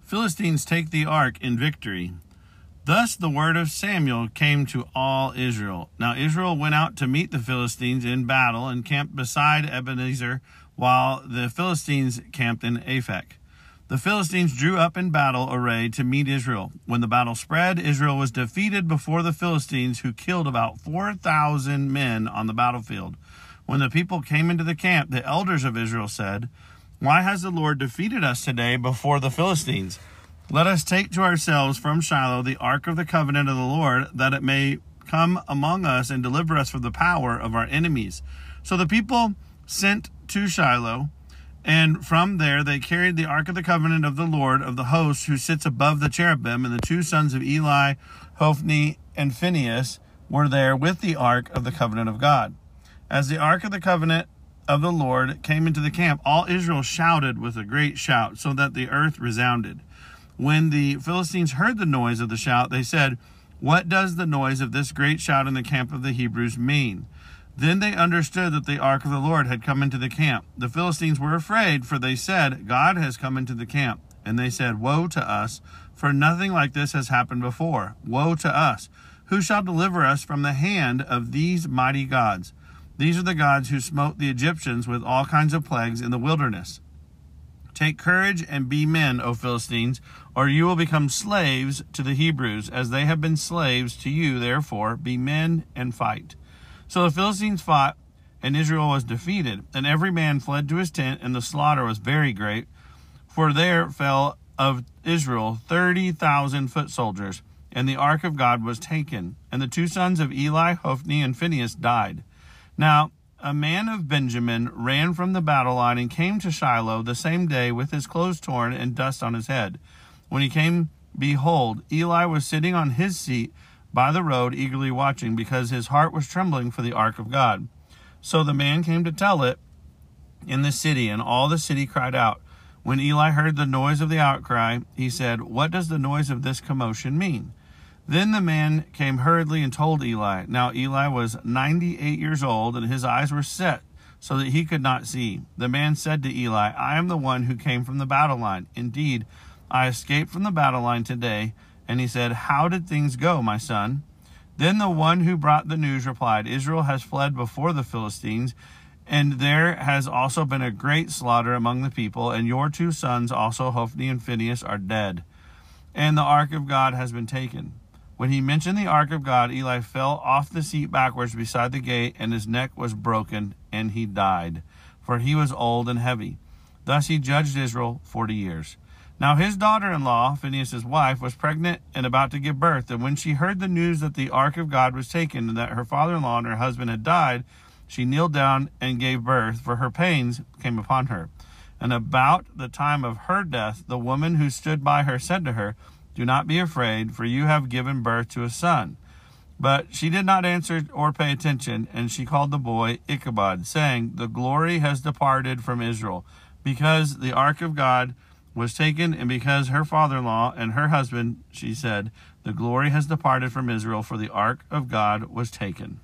Philistines take the ark in victory. Thus the word of Samuel came to all Israel. Now Israel went out to meet the Philistines in battle and camped beside Ebenezer, while the Philistines camped in Aphek. The Philistines drew up in battle array to meet Israel. When the battle spread, Israel was defeated before the Philistines, who killed about 4,000 men on the battlefield. When the people came into the camp, the elders of Israel said, "Why has the Lord defeated us today before the Philistines? Let us take to ourselves from Shiloh the ark of the covenant of the Lord, that it may come among us and deliver us from the power of our enemies." So the people sent to Shiloh, and from there they carried the ark of the covenant of the Lord of the hosts, who sits above the cherubim, and the two sons of Eli, Hophni and Phinehas, were there with the ark of the covenant of God. As the ark of the covenant of the Lord came into the camp, all Israel shouted with a great shout, so that the earth resounded. When the Philistines heard the noise of the shout, they said, "What does the noise of this great shout in the camp of the Hebrews mean?" Then they understood that the ark of the Lord had come into the camp. The Philistines were afraid, for they said, "God has come into the camp." And they said, "Woe to us, for nothing like this has happened before. Woe to us! Who shall deliver us from the hand of these mighty gods? These are the gods who smote the Egyptians with all kinds of plagues in the wilderness. Take courage and be men, O Philistines, or you will become slaves to the Hebrews, as they have been slaves to you. Therefore, be men and fight." So the Philistines fought, and Israel was defeated, and every man fled to his tent, and the slaughter was very great. For there fell of Israel 30,000 foot soldiers, and the ark of God was taken, and the two sons of Eli, Hophni, and Phinehas died. Now a man of Benjamin ran from the battle line and came to Shiloh the same day with his clothes torn and dust on his head. When he came, behold, Eli was sitting on his seat by the road, eagerly watching, because his heart was trembling for the ark of God. So the man came to tell it in the city, and all the city cried out. When Eli heard the noise of the outcry, he said, "What does the noise of this commotion mean?" Then the man came hurriedly and told Eli. Now Eli was 98 years old, and his eyes were set so that he could not see. The man said to Eli, "I am the one who came from the battle line. Indeed, I escaped from the battle line today." And he said, "How did things go, my son?" Then the one who brought the news replied, "Israel has fled before the Philistines, and there has also been a great slaughter among the people, and your two sons also, Hophni and Phinehas, are dead, and the ark of God has been taken." When he mentioned the ark of God, Eli fell off the seat backwards beside the gate, and his neck was broken, and he died, for he was old and heavy. Thus he judged Israel 40 years. Now his daughter-in-law, Phinehas' wife, was pregnant and about to give birth, and when she heard the news that the ark of God was taken and that her father-in-law and her husband had died, she kneeled down and gave birth, for her pains came upon her. And about the time of her death, the woman who stood by her said to her, "Do not be afraid, for you have given birth to a son." But she did not answer or pay attention, and she called the boy Ichabod, saying, "The glory has departed from Israel, because the ark of God was taken, and because her father-in-law and her husband," she said, "the glory has departed from Israel, for the ark of God was taken."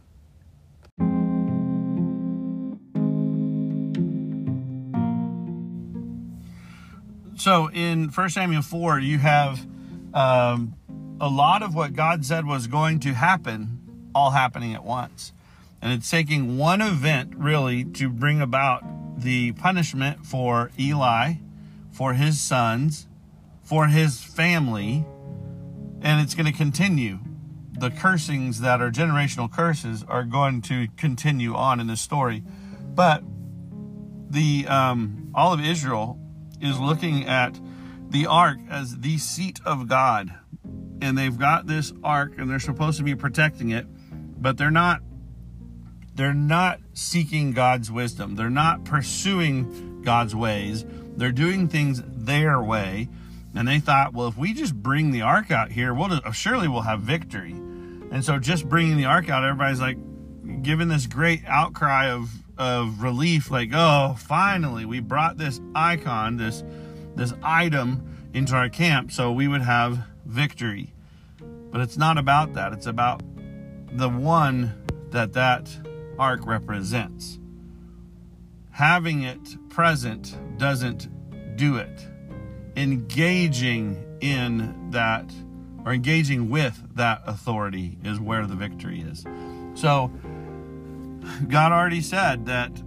So in 1 Samuel 4, you have a lot of what God said was going to happen, all happening at once. And it's taking one event, really, to bring about the punishment for Eli, for his sons, for his family, and it's going to continue. The cursings that are generational curses are going to continue on in this story. But the all of Israel is looking at the ark as the seat of God. And they've got this ark, and they're supposed to be protecting it, but they're not seeking God's wisdom. They're not pursuing God's ways. They're doing things their way. And they thought, well, if we just bring the ark out here, surely we'll have victory. And so just bringing the ark out, everybody's like giving this great outcry of relief, like, oh, finally, we brought this icon, this item into our camp so we would have victory. But it's not about that. It's about the one that ark represents. Having it present doesn't do it. Engaging in that, or engaging with that authority, is where the victory is. So God already said that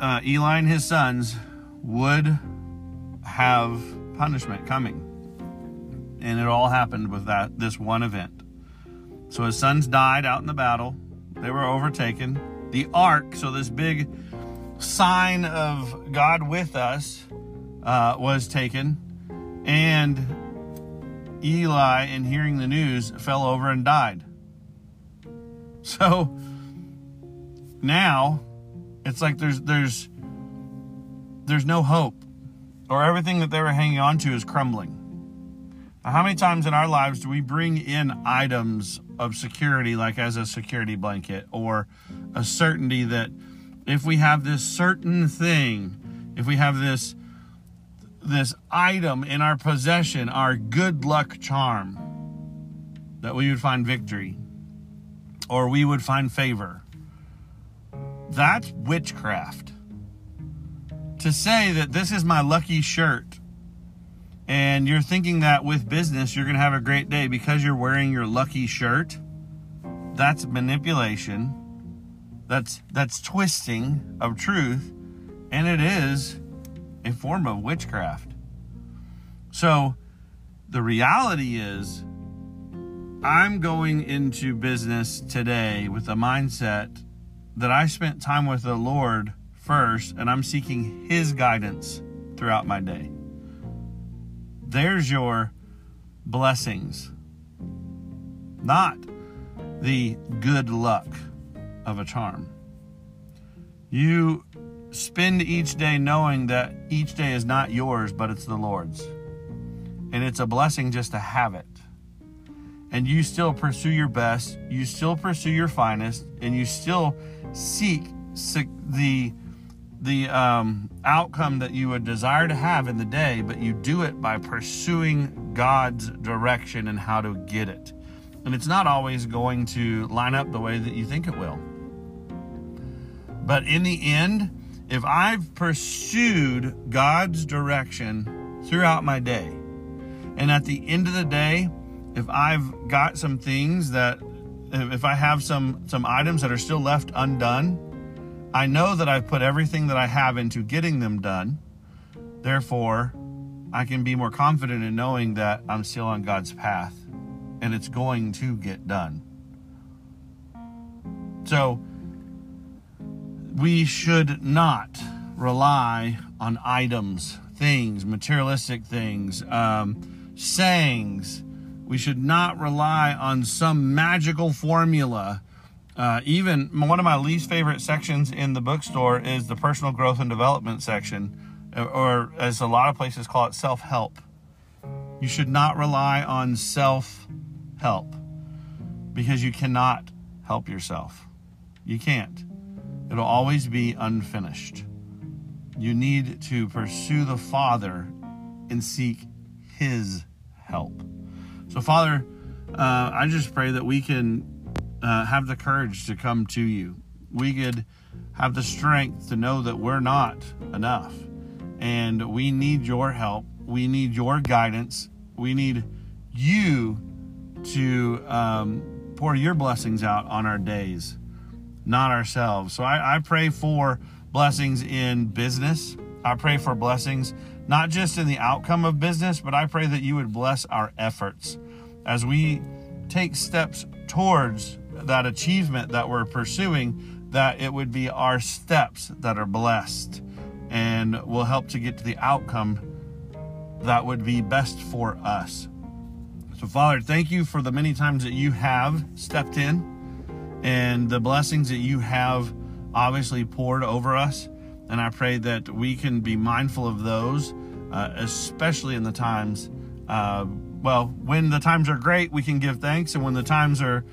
Eli and his sons would have punishment coming. And it all happened with this one event. So his sons died out in the battle. They were overtaken. The ark, so this big sign of God with us, was taken, and Eli, in hearing the news, fell over and died. So now it's like there's no hope, or everything that they were hanging on to is crumbling. Now, how many times in our lives do we bring in items of security, like as a security blanket, or a certainty that if we have this certain thing, if we have this item in our possession, our good luck charm, that we would find victory, or we would find favor? That's witchcraft. To say that this is my lucky shirt, and you're thinking that with business you're going to have a great day because you're wearing your lucky shirt, that's manipulation. That's twisting of truth, and it is a form of witchcraft. So the reality is, I'm going into business today with a mindset that I spent time with the Lord first, and I'm seeking His guidance throughout my day. There's your blessings, not the good luck of a charm. You spend each day knowing that each day is not yours, but it's the Lord's. And it's a blessing just to have it. And you still pursue your best, you still pursue your finest, and you still seek the outcome that you would desire to have in the day, but you do it by pursuing God's direction and how to get it. And it's not always going to line up the way that you think it will. But in the end, if I've pursued God's direction throughout my day, and at the end of the day, if I've got some things that, if I have some items that are still left undone, I know that I've put everything that I have into getting them done. Therefore, I can be more confident in knowing that I'm still on God's path. and it's going to get done. So we should not rely on items, things, materialistic things, sayings. We should not rely on some magical formula. Even one of my least favorite sections in the bookstore is the personal growth and development section, or as a lot of places call it, self-help. You should not rely on self-help because you cannot help yourself. You can't. It'll always be unfinished. You need to pursue the Father and seek His help. So Father, I just pray that we can have the courage to come to you. We could have the strength to know that we're not enough and we need your help. We need your guidance. We need you to pour your blessings out on our days, not ourselves. So I pray for blessings in business. I pray for blessings, not just in the outcome of business, but I pray that you would bless our efforts as we take steps towards that achievement that we're pursuing, that it would be our steps that are blessed and will help to get to the outcome that would be best for us. So Father, thank you for the many times that you have stepped in and the blessings that you have obviously poured over us. And I pray that we can be mindful of those, especially in the times, when the times are great, we can give thanks. And when the times are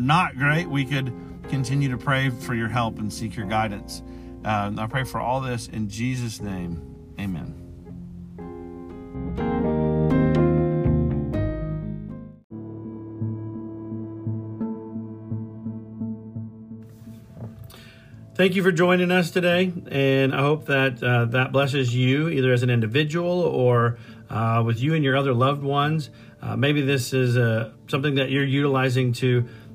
not great, we could continue to pray for your help and seek your guidance. I pray for all this in Jesus' name. Amen. Thank you for joining us today, and I hope that that blesses you either as an individual or with you and your other loved ones. Maybe this is something that you're utilizing to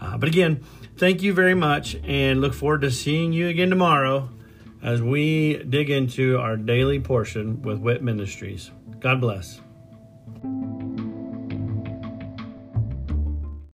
But again, thank you very much and look forward to seeing you again tomorrow as we dig into our Daily Portion with WIT Ministries. God bless.